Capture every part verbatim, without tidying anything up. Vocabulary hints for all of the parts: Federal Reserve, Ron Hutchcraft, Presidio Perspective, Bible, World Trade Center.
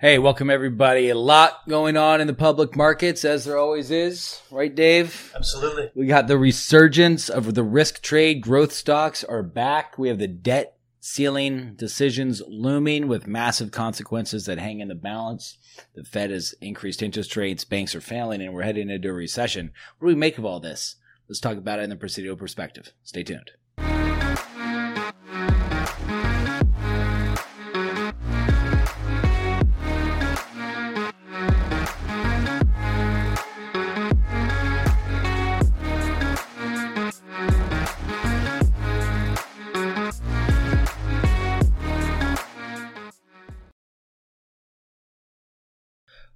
Hey, welcome everybody. A lot going on in the public markets, as there always is. Right, Dave? Absolutely. We got the resurgence of the risk trade. Growth stocks are back. We have the debt ceiling decisions looming with massive consequences that hang in the balance. The Fed has increased interest rates. Banks are failing, and we're heading into a recession. What do we make of all this? Let's talk about it in the Presidio perspective. Stay tuned.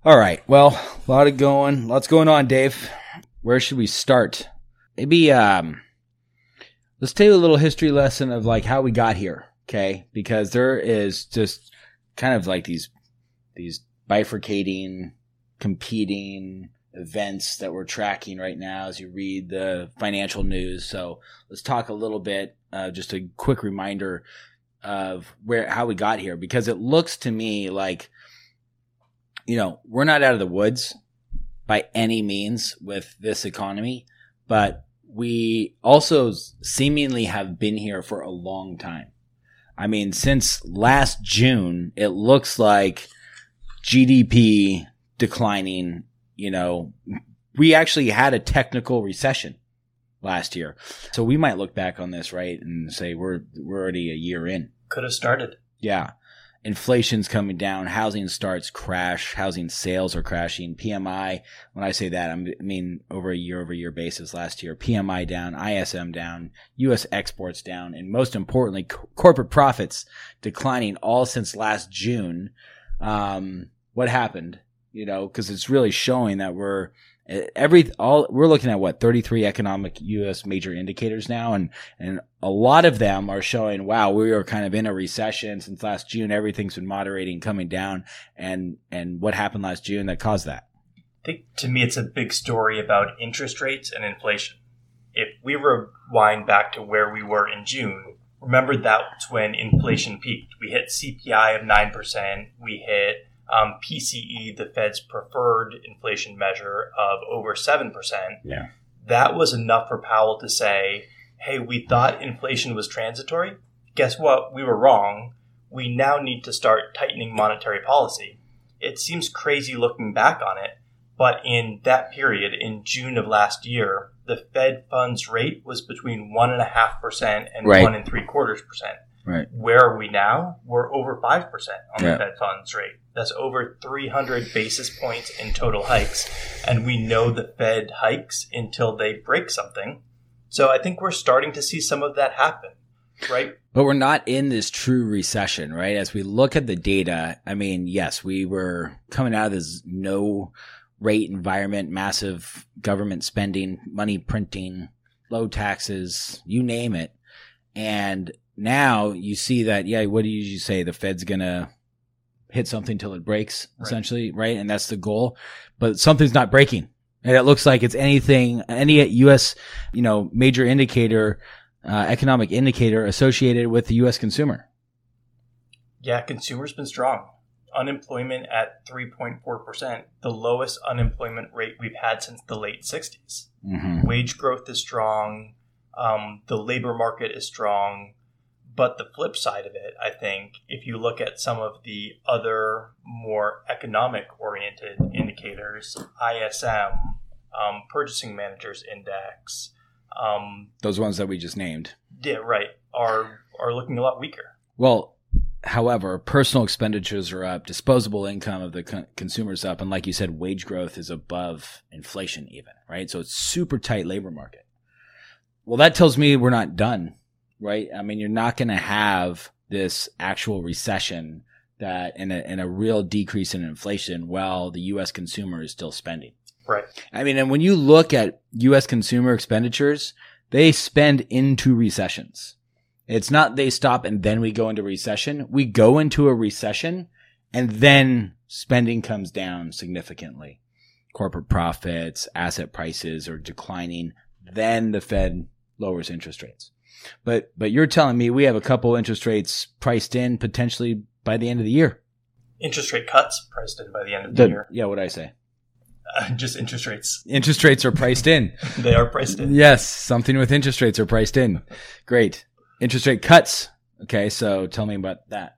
All right. Well, a lot of going, lots going on, Dave. Where should we start? Maybe um, let's take a little history lesson of like how we got here, okay? Because there is just kind of like these these bifurcating, competing events that we're tracking right now as you read the financial news. So let's talk a little bit, uh, just a quick reminder of where how we got here, because it looks to me like, you know, we're not out of the woods by any means with this economy, but we also seemingly have been here for a long time. I mean, since last June, it looks like G D P declining. You know, we actually had a technical recession last year. So we might look back on this, right, and say we're we're already a year in. Could have started. Yeah. Inflation's coming down, housing starts crash, housing sales are crashing, P M I, when I say that, I mean over a year-over-year basis last year, P M I down, I S M down, U S exports down, and most importantly, co- corporate profits declining all since last June. Um, what happened? You know, because it's really showing that we're every all we're looking at what thirty-three economic U S major indicators now, and and a lot of them are showing, wow, we are kind of in a recession since last June. Everything's been moderating, coming down, and and what happened last June that caused that? I think to me it's a big story about interest rates and inflation. If we rewind back to where we were in June, remember that's when inflation peaked. We hit C P I of nine percent. We hit Um, P C E, the Fed's preferred inflation measure, of over seven percent. Yeah. That was enough for Powell to say, hey, we thought inflation was transitory. Guess what? We were wrong. We now need to start tightening monetary policy. It seems crazy looking back on it, but in that period, in June of last year, the Fed funds rate was between one point five percent and right. one and three quarters percent. Right. Where are we now? We're over five percent on yeah. the Fed funds rate. That's over three hundred basis points in total hikes. And we know the Fed hikes until they break something. So I think we're starting to see some of that happen, right? But we're not in this true recession, right? As we look at the data, I mean, yes, we were coming out of this no rate environment, massive government spending, money printing, low taxes, you name it. And now you see that, yeah, what do you say? The Fed's going to hit something till it breaks, right. essentially, right? And that's the goal. But something's not breaking. And it looks like it's anything, any U S, you know, major indicator, uh, economic indicator associated with the U S consumer. Yeah, consumer's been strong. Unemployment at three point four percent, the lowest unemployment rate we've had since the late sixties. Mm-hmm. Wage growth is strong. Um, the labor market is strong. But the flip side of it, I think, if you look at some of the other more economic-oriented indicators, I S M, um, Purchasing Managers Index. Um, Those ones that we just named. Yeah, right. Are, are looking a lot weaker. Well, however, personal expenditures are up, disposable income of the con- consumers up, and like you said, wage growth is above inflation even, right? So it's super tight labor market. Well, that tells me we're not done. Right. I mean, you're not going to have this actual recession that and a, and a real decrease in inflation while the U S consumer is still spending. Right. I mean, and when you look at U S consumer expenditures, they spend into recessions. It's not they stop and then we go into recession. We go into a recession and then spending comes down significantly. Corporate profits, asset prices are declining. Then the Fed lowers interest rates. But but you're telling me we have a couple interest rates priced in potentially by the end of the year. interest rate cuts priced in by the end of the, the year. Yeah, what'd I say? Uh, just interest rates. Interest rates are priced in. They are priced in. Yes, something with interest rates are priced in. Great. Interest rate cuts. Okay, so tell me about that.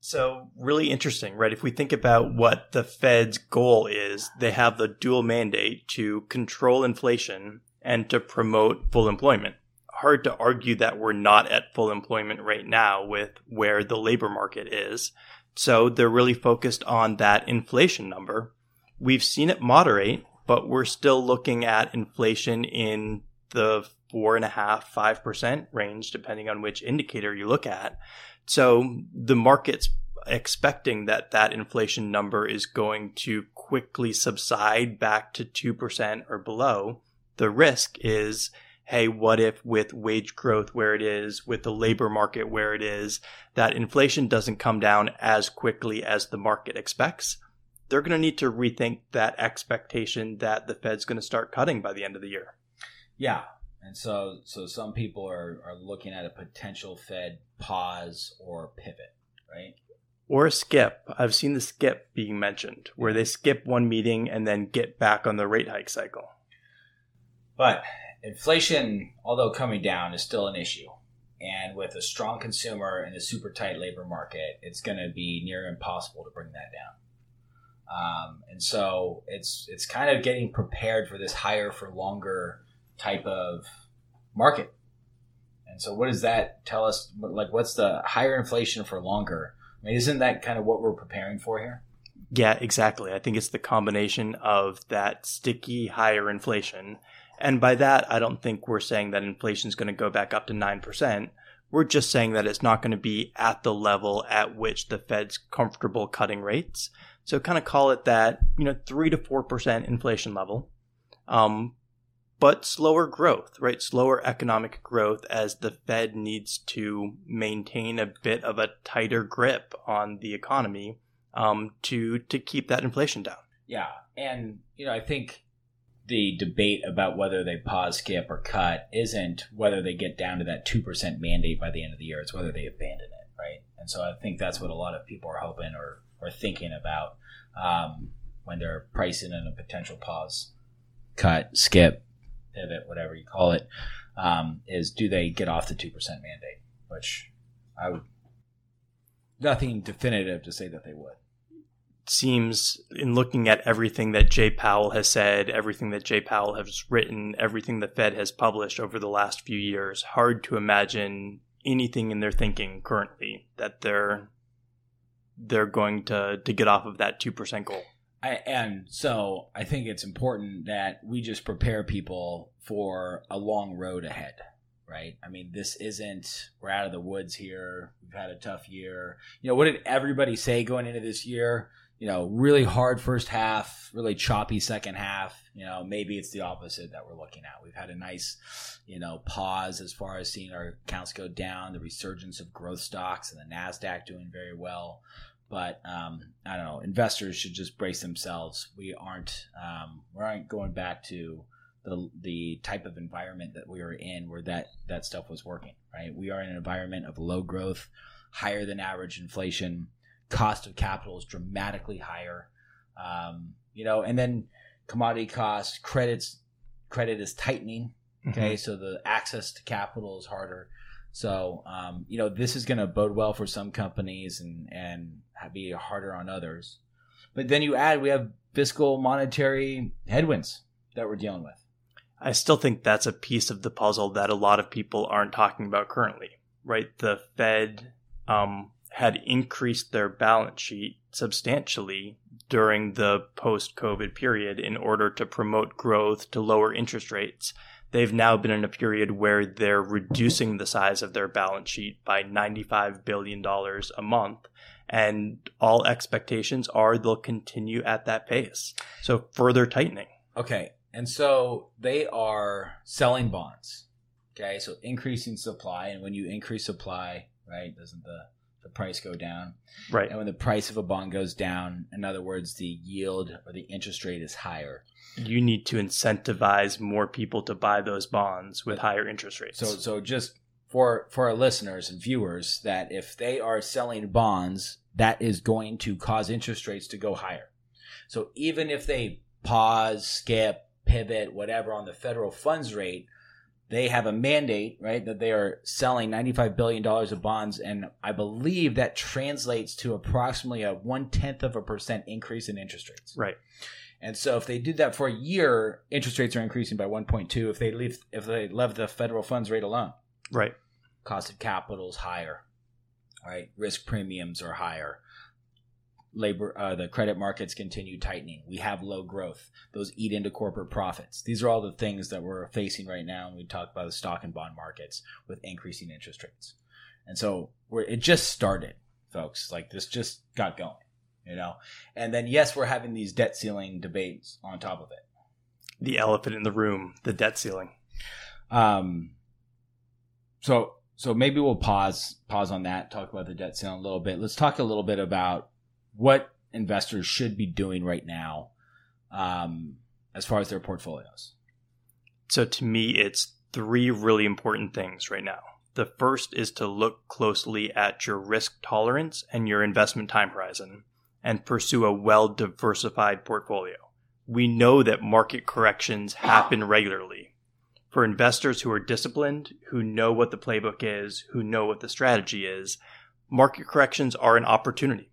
So really interesting, right? If we think about what the Fed's goal is, they have the dual mandate to control inflation and to promote full employment. Hard to argue that we're not at full employment right now with where the labor market is. So they're really focused on that inflation number. We've seen it moderate, but we're still looking at inflation in the four and a half, five percent range, depending on which indicator you look at. So the market's expecting that that inflation number is going to quickly subside back to two percent or below. The risk is, hey, what if with wage growth where it is, with the labor market where it is, that inflation doesn't come down as quickly as the market expects? They're going to need to rethink that expectation that the Fed's going to start cutting by the end of the year. Yeah. And so so some people are, are looking at a potential Fed pause or pivot, right? Or a skip. I've seen the skip being mentioned, where they skip one meeting and then get back on the rate hike cycle. But inflation, although coming down, is still an issue. And with a strong consumer and a super tight labor market, it's going to be near impossible to bring that down. Um, and so it's it's kind of getting prepared for this higher for longer type of market. And so what does that tell us? Like, what's the higher inflation for longer? I mean, isn't that kind of what we're preparing for here? Yeah, exactly. I think it's the combination of that sticky higher inflation. And by that, I don't think we're saying that inflation is going to go back up to nine percent. We're just saying that it's not going to be at the level at which the Fed's comfortable cutting rates. So kind of call it that, you know, three to four percent inflation level. Um, But slower growth, right? Slower economic growth as the Fed needs to maintain a bit of a tighter grip on the economy um, to to keep that inflation down. Yeah. And, you know, I think the debate about whether they pause, skip, or cut isn't whether they get down to that two percent mandate by the end of the year. It's whether they abandon it, right? And so I think that's what a lot of people are hoping or, or thinking about um, when they're pricing in a potential pause, cut, skip, pivot, whatever you call it, um, is do they get off the two percent mandate, which I would – nothing definitive to say that they would. Seems in looking at everything that Jay Powell has said, everything that Jay Powell has written, everything the Fed has published over the last few years, hard to imagine anything in their thinking currently that they're they're going to, to get off of that two percent goal. I, and so I think it's important that we just prepare people for a long road ahead, right? I mean, this isn't, we're out of the woods here. We've had a tough year. You know, what did everybody say going into this year? You know, really hard first half, really choppy second half. You know, maybe it's the opposite that we're looking at. We've had a nice, you know, pause as far as seeing our accounts go down, the resurgence of growth stocks and the NASDAQ doing very well. But um, I don't know. Investors should just brace themselves. We aren't um, we aren't going back to the the type of environment that we were in, where that, that stuff was working. Right? We are in an environment of low growth, higher than average inflation, cost of capital is dramatically higher. Um, you know, and then commodity costs, credits, credit is tightening. Okay, mm-hmm. So the access to capital is harder. So, um, you know, this is going to bode well for some companies and, and be harder on others. But then you add, we have fiscal monetary headwinds that we're dealing with. I still think that's a piece of the puzzle that a lot of people aren't talking about currently, right? The Fed um, had increased their balance sheet substantially during the post-COVID period in order to promote growth, to lower interest rates. They've now been in a period where they're reducing the size of their balance sheet by ninety-five billion dollars a month. And all expectations are they'll continue at that pace. So further tightening. Okay. And so they are selling bonds. Okay. So increasing supply. And when you increase supply, right, doesn't the, the price go down? Right. And when the price of a bond goes down, in other words, the yield or the interest rate is higher. You need to incentivize more people to buy those bonds with higher interest rates. So so just for for our listeners and viewers that if they are selling bonds, that is going to cause interest rates to go higher. So even if they pause, skip, pivot, whatever on the federal funds rate, they have a mandate, right, that they are selling ninety-five billion dollars of bonds, and I believe that translates to approximately a one-tenth of a percent increase in interest rates. Right. And so if they did that for a year, interest rates are increasing by one point two if they leave, if they left the federal funds rate alone. Right. Cost of capital is higher, right? Risk premiums are higher. Labor, uh, the credit markets continue tightening. We have low growth. Those eat into corporate profits. These are all the things that we're facing right now. And we talked about the stock and bond markets with increasing interest rates. And so we're, it just started, folks. Like this just got going, you know? And then, yes, we're having these debt ceiling debates on top of it. The elephant in the room, the debt ceiling. Um. So, so maybe we'll pause, pause on that, talk about the debt ceiling a little bit. Let's talk a little bit about what investors should be doing right now, um, as far as their portfolios. So to me, it's three really important things right now. The first is to look closely at your risk tolerance and your investment time horizon and pursue a well-diversified portfolio. We know that market corrections happen regularly. For investors who are disciplined, who know what the playbook is, who know what the strategy is, market corrections are an opportunity.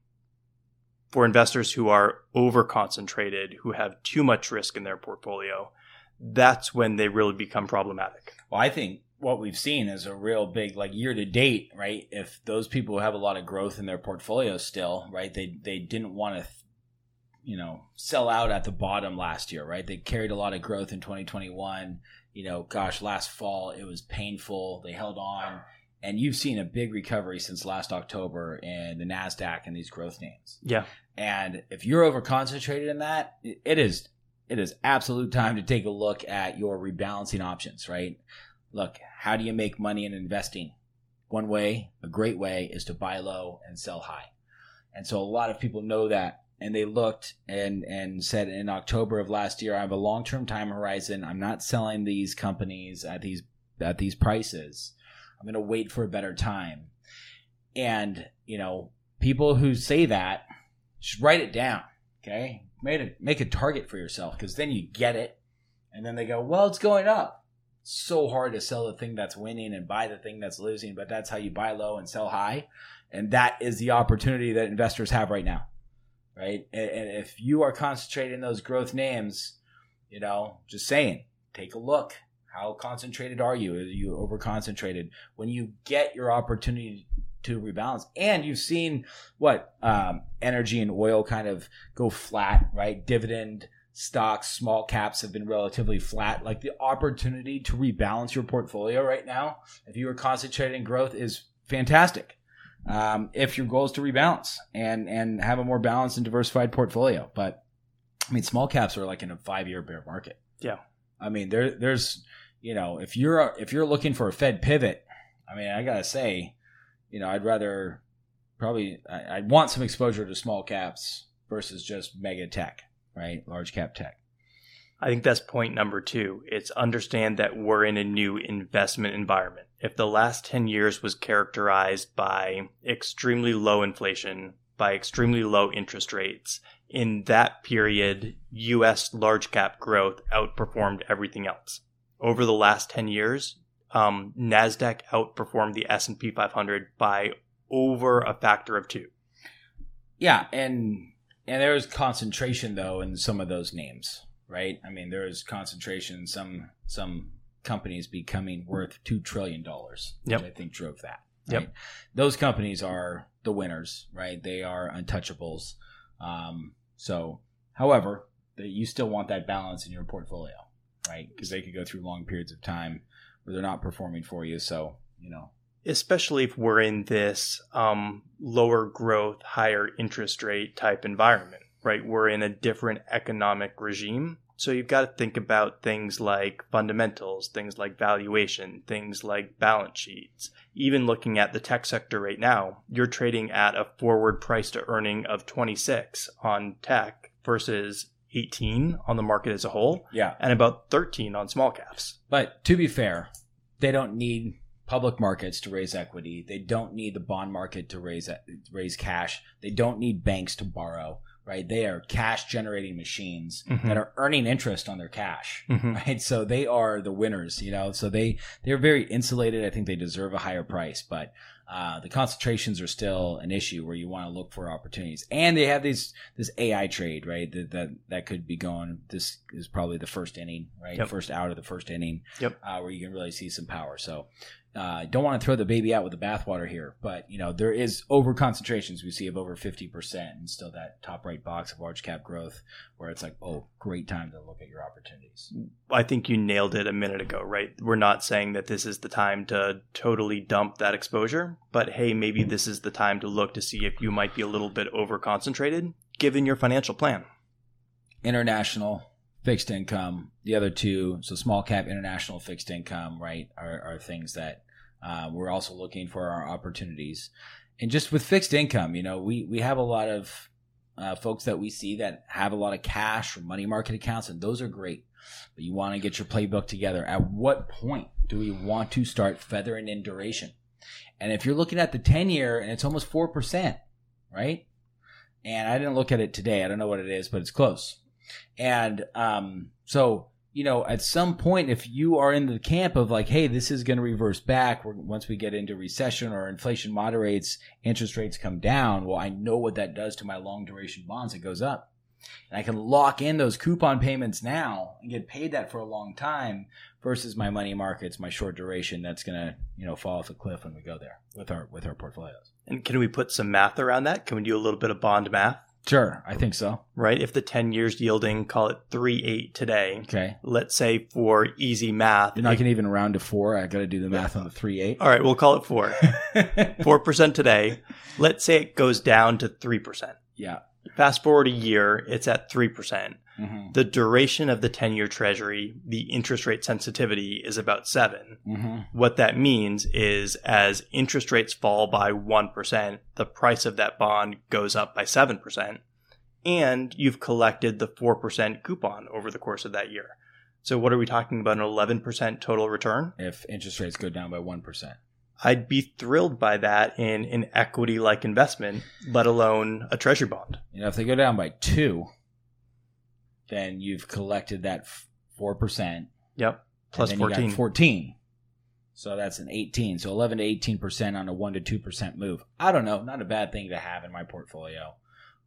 For investors who are over-concentrated, who have too much risk in their portfolio, that's when they really become problematic. Well, I think what we've seen is a real big, like year to date, right? If those people who have a lot of growth in their portfolio still, right, they they didn't want to, th- you know, sell out at the bottom last year, right? They carried a lot of growth in twenty twenty-one. You know, gosh, last fall, it was painful. They held on. And you've seen a big recovery since last October in the NASDAQ and these growth names. Yeah. And if you're over-concentrated in that, it is it is absolute time to take a look at your rebalancing options, right? Look, how do you make money in investing? One way, a great way, is to buy low and sell high. And so a lot of people know that. And they looked and, and said in October of last year, I have a long-term time horizon. I'm not selling these companies at these at these prices. I'm going to wait for a better time. And, you know, people who say that should write it down, okay? Make a, make a target for yourself, because then you get it. And then they go, well, it's going up. It's so hard to sell the thing that's winning and buy the thing that's losing, but that's how you buy low and sell high. And that is the opportunity that investors have right now, right? And, and if you are concentrating in those growth names, you know, just saying, take a look. How concentrated are you? Are you over-concentrated? When you get your opportunity to rebalance, and you've seen what um, energy and oil kind of go flat, right? Dividend stocks, small caps have been relatively flat. Like the opportunity to rebalance your portfolio right now, if you are concentrating growth, is fantastic. Um, if your goal is to rebalance and and have a more balanced and diversified portfolio, but I mean, small caps are like in a five-year bear market. Yeah, I mean, there there's. You know, if you're if you're looking for a Fed pivot, I mean, I gotta say, you know, I'd rather probably I, I'd want some exposure to small caps versus just mega tech, right? Large cap tech. I think that's point number two. It's understand that we're in a new investment environment. If the last ten years was characterized by extremely low inflation, by extremely low interest rates, in that period, U S large cap growth outperformed everything else. Over the last ten years, um, NASDAQ outperformed the S and P five hundred by over a factor of two. Yeah, and and there is concentration, though, in some of those names, right? I mean, there is concentration in some, some companies becoming worth two trillion dollars, yep. Which I think drove that. Right? Yep. Those companies are the winners, right? They are untouchables. Um, so, however, the, you still want that balance in your portfolio. Right, because they could go through long periods of time where they're not performing for you. So, you know, especially if we're in this um, lower growth, higher interest rate type environment, right? We're in a different economic regime. So you've got to think about things like fundamentals, things like valuation, things like balance sheets. Even looking at the tech sector right now, you're trading at a forward price to earning of twenty-six on tech versus eighteen on the market as a whole, yeah, and about thirteen on small caps. But to be fair, they don't need public markets to raise equity. They don't need the bond market to raise raise cash. They don't need banks to borrow. Right? They are cash generating machines mm-hmm. that are earning interest on their cash. Mm-hmm. Right? So they are the winners, you know, so they, they're very insulated. I think they deserve a higher price, but, uh, the concentrations are still an issue where you want to look for opportunities. And they have these, this A I trade, right? That, that, that could be going, this is probably the first inning, right? Yep. First out of the first inning, yep. uh, where you can really see some power. So, Uh, don't want to throw the baby out with the bathwater here, but you know there is over concentrations we see of over fifty percent, and still that top right box of large cap growth where it's like, oh, great time to look at your opportunities. I think you nailed it a minute ago, right? We're not saying that this is the time to totally dump that exposure, but hey, maybe this is the time to look to see if you might be a little bit over concentrated given your financial plan. International fixed income, the other two, so small cap international fixed income, right, are, are things that. Uh, we're also looking for our opportunities. And just with fixed income, you know, we, we have a lot of uh, folks that we see that have a lot of cash or money market accounts, and those are great. But you want to get your playbook together. At what point do we want to start feathering in duration? And if you're looking at the ten-year and it's almost four percent, right? And I didn't look at it today. I don't know what it is, but it's close. And um, so – you know, at some point, if you are in the camp of like, hey, this is going to reverse back we're, once we get into recession or inflation moderates, interest rates come down. Well, I know what that does to my long duration bonds. It goes up, and I can lock in those coupon payments now and get paid that for a long time versus my money markets, my short duration. That's going to, you know, fall off a cliff when we go there with our with our portfolios. And can we put some math around that? Can we do a little bit of bond math? Sure, I think so. Right? If the ten years yielding, call it three point eight today. Okay. Let's say for easy math. You're not going to even round to four. I got to do the math on the three point eight. All right, we'll call it four. four percent today. Let's say it goes down to three percent. Yeah. Fast forward a year, it's at three percent. Mm-hmm. The duration of the ten-year treasury, the interest rate sensitivity is about seven. Mm-hmm. What that means is as interest rates fall by one percent, the price of that bond goes up by seven percent, and you've collected the four percent coupon over the course of that year. So what are we talking about? An eleven percent total return? If interest rates go down by one percent. I'd be thrilled by that in an equity-like investment, let alone a treasury bond. You know, if they go down by two, then you've collected that four percent. Yep, plus and then fourteen. You got fourteen. So that's an eighteen. So eleven to eighteen percent on a one to two percent move. I don't know. Not a bad thing to have in my portfolio.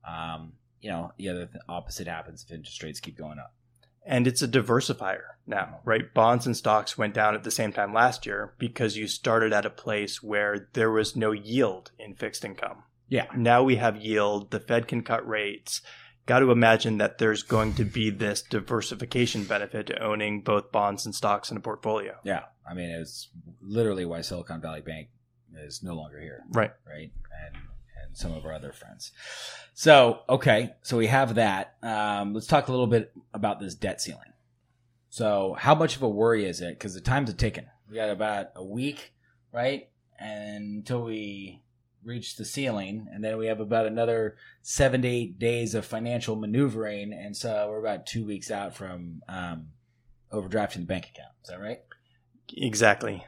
Um, you know, the other th- opposite happens if interest rates keep going up. And it's a diversifier now, right? Bonds and stocks went down at the same time last year because you started at a place where there was no yield in fixed income. Yeah. Now we have yield. The Fed can cut rates. Got to imagine that there's going to be this diversification benefit to owning both bonds and stocks in a portfolio. Yeah. I mean, it's literally why Silicon Valley Bank is no longer here. Right. Right. And and some of our other friends. So, okay. So we have that. Um, let's talk a little bit about this debt ceiling. So how much of a worry is it? Because the times are ticking. We got about a week, right? And until we reach the ceiling, and then we have about another seven to eight days of financial maneuvering, and so we're about two weeks out from um, overdrafting the bank account. Is that right? Exactly.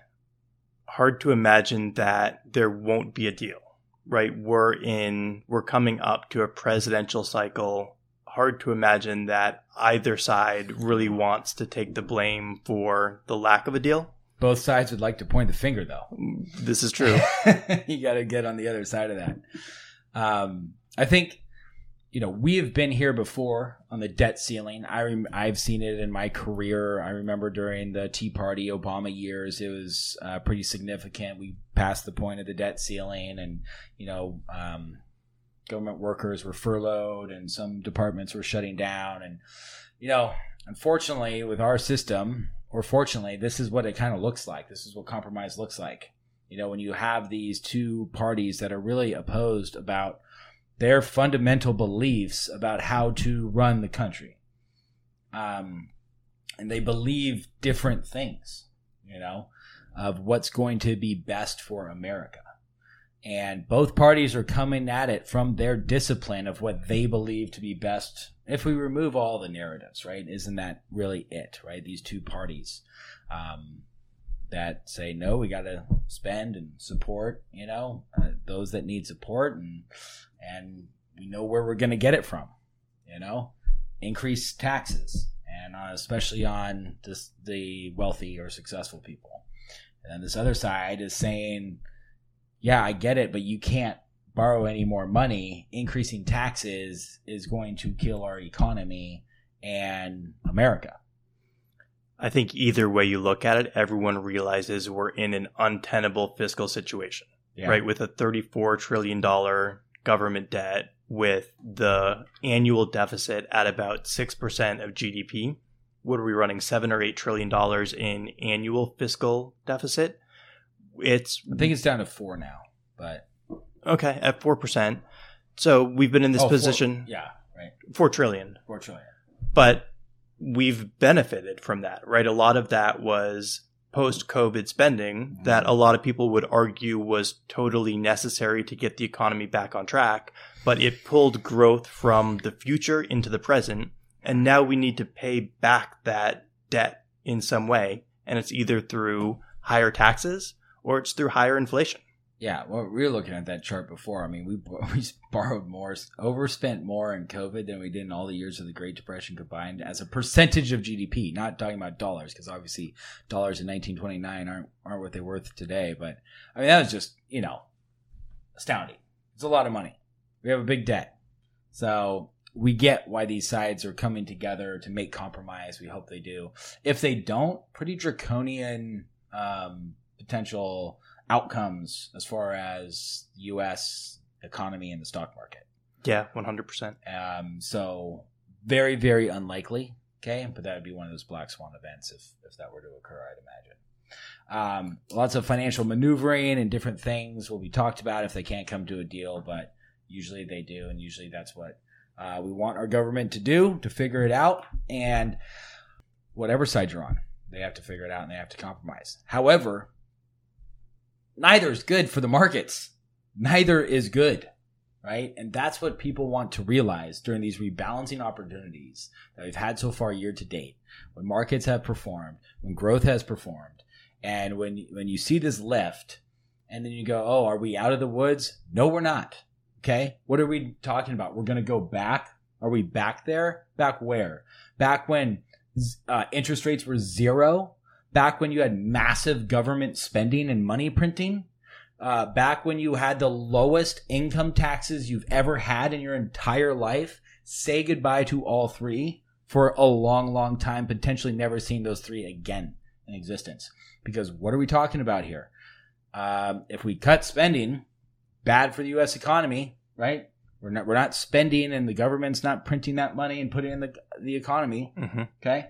Hard to imagine that there won't be a deal, right? We're in, we're coming up to a presidential cycle. Hard to imagine that either side really wants to take the blame for the lack of a deal. Both sides would like to point the finger, though. This is true. You got to get on the other side of that. Um, I think, you know, we have been here before on the debt ceiling. I rem- I've seen it in my career. I remember during the Tea Party Obama years, it was uh, pretty significant. We passed the point of the debt ceiling, and, you know, um, government workers were furloughed and some departments were shutting down. And, you know, unfortunately, with our system, or fortunately, this is what it kind of looks like. This is what compromise looks like. You know, when you have these two parties that are really opposed about their fundamental beliefs about how to run the country. Um, and they believe different things, you know, of what's going to be best for America. And both parties are coming at it from their discipline of what they believe to be best. If we remove all the narratives, right? Isn't that really it, right? These two parties, um, that say, no, we got to spend and support, you know, uh, those that need support, and and we know where we're going to get it from, you know, increase taxes, and uh, especially on just the wealthy or successful people. And then this other side is saying, yeah, I get it, but you can't borrow any more money. Increasing taxes is going to kill our economy and America. I think either way you look at it, everyone realizes we're in an untenable fiscal situation, yeah. right? With a thirty-four trillion dollars government debt, with the annual deficit at about six percent of G D P, what are we running, seven or eight trillion dollars in annual fiscal deficit? It's I think it's down to four now, but... Okay, at four percent. So we've been in this oh, position... Four, yeah, right. four trillion dollars. four trillion dollars. But... we've benefited from that, right? A lot of that was post-COVID spending that a lot of people would argue was totally necessary to get the economy back on track, but it pulled growth from the future into the present, and now we need to pay back that debt in some way, and it's either through higher taxes or it's through higher inflation. Yeah, well, we were looking at that chart before. I mean, we we borrowed more, overspent more in COVID than we did in all the years of the Great Depression combined as a percentage of G D P, not talking about dollars, because obviously dollars in nineteen twenty-nine aren't, aren't what they're worth today. But, I mean, that was just, you know, astounding. It's a lot of money. We have a big debt. So we get why these sides are coming together to make compromise. We hope they do. If they don't, pretty draconian um, potential outcomes as far as the U S economy and the stock market. Yeah, one hundred percent. Um, so very, very unlikely, okay? But that would be one of those black swan events if, if that were to occur, I'd imagine. Um, lots of financial maneuvering and different things will be talked about if they can't come to a deal, but usually they do, and usually that's what uh, we want our government to do, to figure it out, and whatever side you're on, they have to figure it out and they have to compromise. However, neither is good for the markets. Neither is good, right? And that's what people want to realize during these rebalancing opportunities that we've had so far year to date, when markets have performed, when growth has performed, and when when you see this lift, and then you go, oh, are we out of the woods? No, we're not, okay? What are we talking about? We're going to go back? Are we back there? Back where? Back when uh, interest rates were zero? Back when you had massive government spending and money printing, uh, back when you had the lowest income taxes you've ever had in your entire life, say goodbye to all three for a long, long time, potentially never seeing those three again in existence. Because what are we talking about here? Um, if we cut spending, bad for the U S economy, right? We're not, we're not spending and the government's not printing that money and putting it in the, the economy, mm-hmm. okay?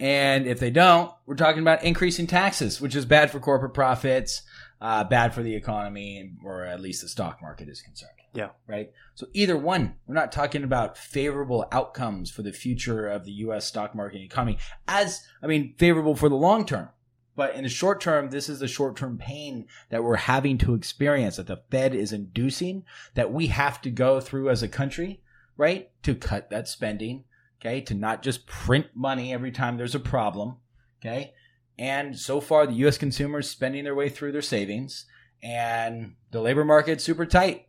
And if they don't, we're talking about increasing taxes, which is bad for corporate profits, uh, bad for the economy, or at least the stock market is concerned. Yeah. Right? So either one, we're not talking about favorable outcomes for the future of the U S stock market and economy as, I mean, favorable for the long term. But in the short term, this is the short-term pain that we're having to experience, that the Fed is inducing, that we have to go through as a country, right, to cut that spending. Okay, to not just print money every time there's a problem. Okay, and so far the U S consumer is spending their way through their savings, and the labor market's super tight.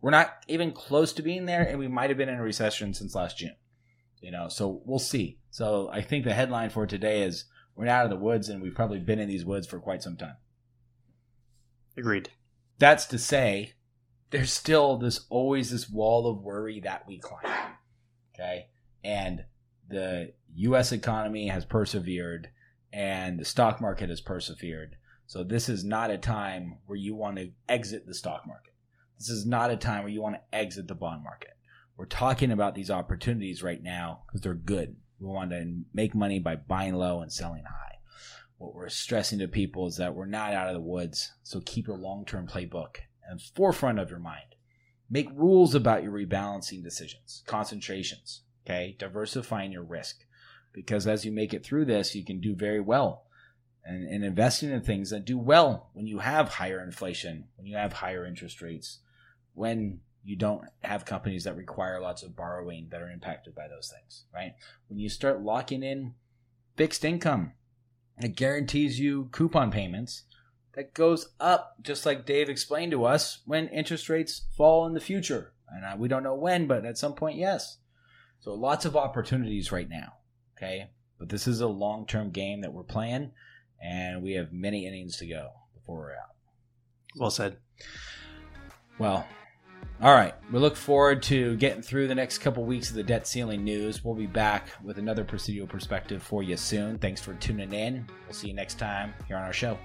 We're not even close to being there, and we might have been in a recession since last June. You know, so we'll see. So I think the headline for today is we're out of the woods, and we've probably been in these woods for quite some time. Agreed. That's to say, there's still this always this wall of worry that we climb. Okay. And the U S economy has persevered, and the stock market has persevered. So this is not a time where you want to exit the stock market. This is not a time where you want to exit the bond market. We're talking about these opportunities right now because they're good. We want to make money by buying low and selling high. What we're stressing to people is that we're not out of the woods, so keep your long-term playbook in the forefront of your mind. Make rules about your rebalancing decisions, concentrations. Okay, diversifying your risk, because as you make it through this, you can do very well and, and investing in things that do well when you have higher inflation, when you have higher interest rates, when you don't have companies that require lots of borrowing that are impacted by those things, right? When you start locking in fixed income, It guarantees you coupon payments that goes up, just like Dave explained to us, when interest rates fall in the future. And we don't know when, but at some point, yes. So lots of opportunities right now, okay? But this is a long-term game that we're playing, and we have many innings to go before we're out. Well said. Well, all right. We look forward to getting through the next couple weeks of the debt ceiling news. We'll be back with another Presidio Perspective for you soon. Thanks for tuning in. We'll see you next time here on our show.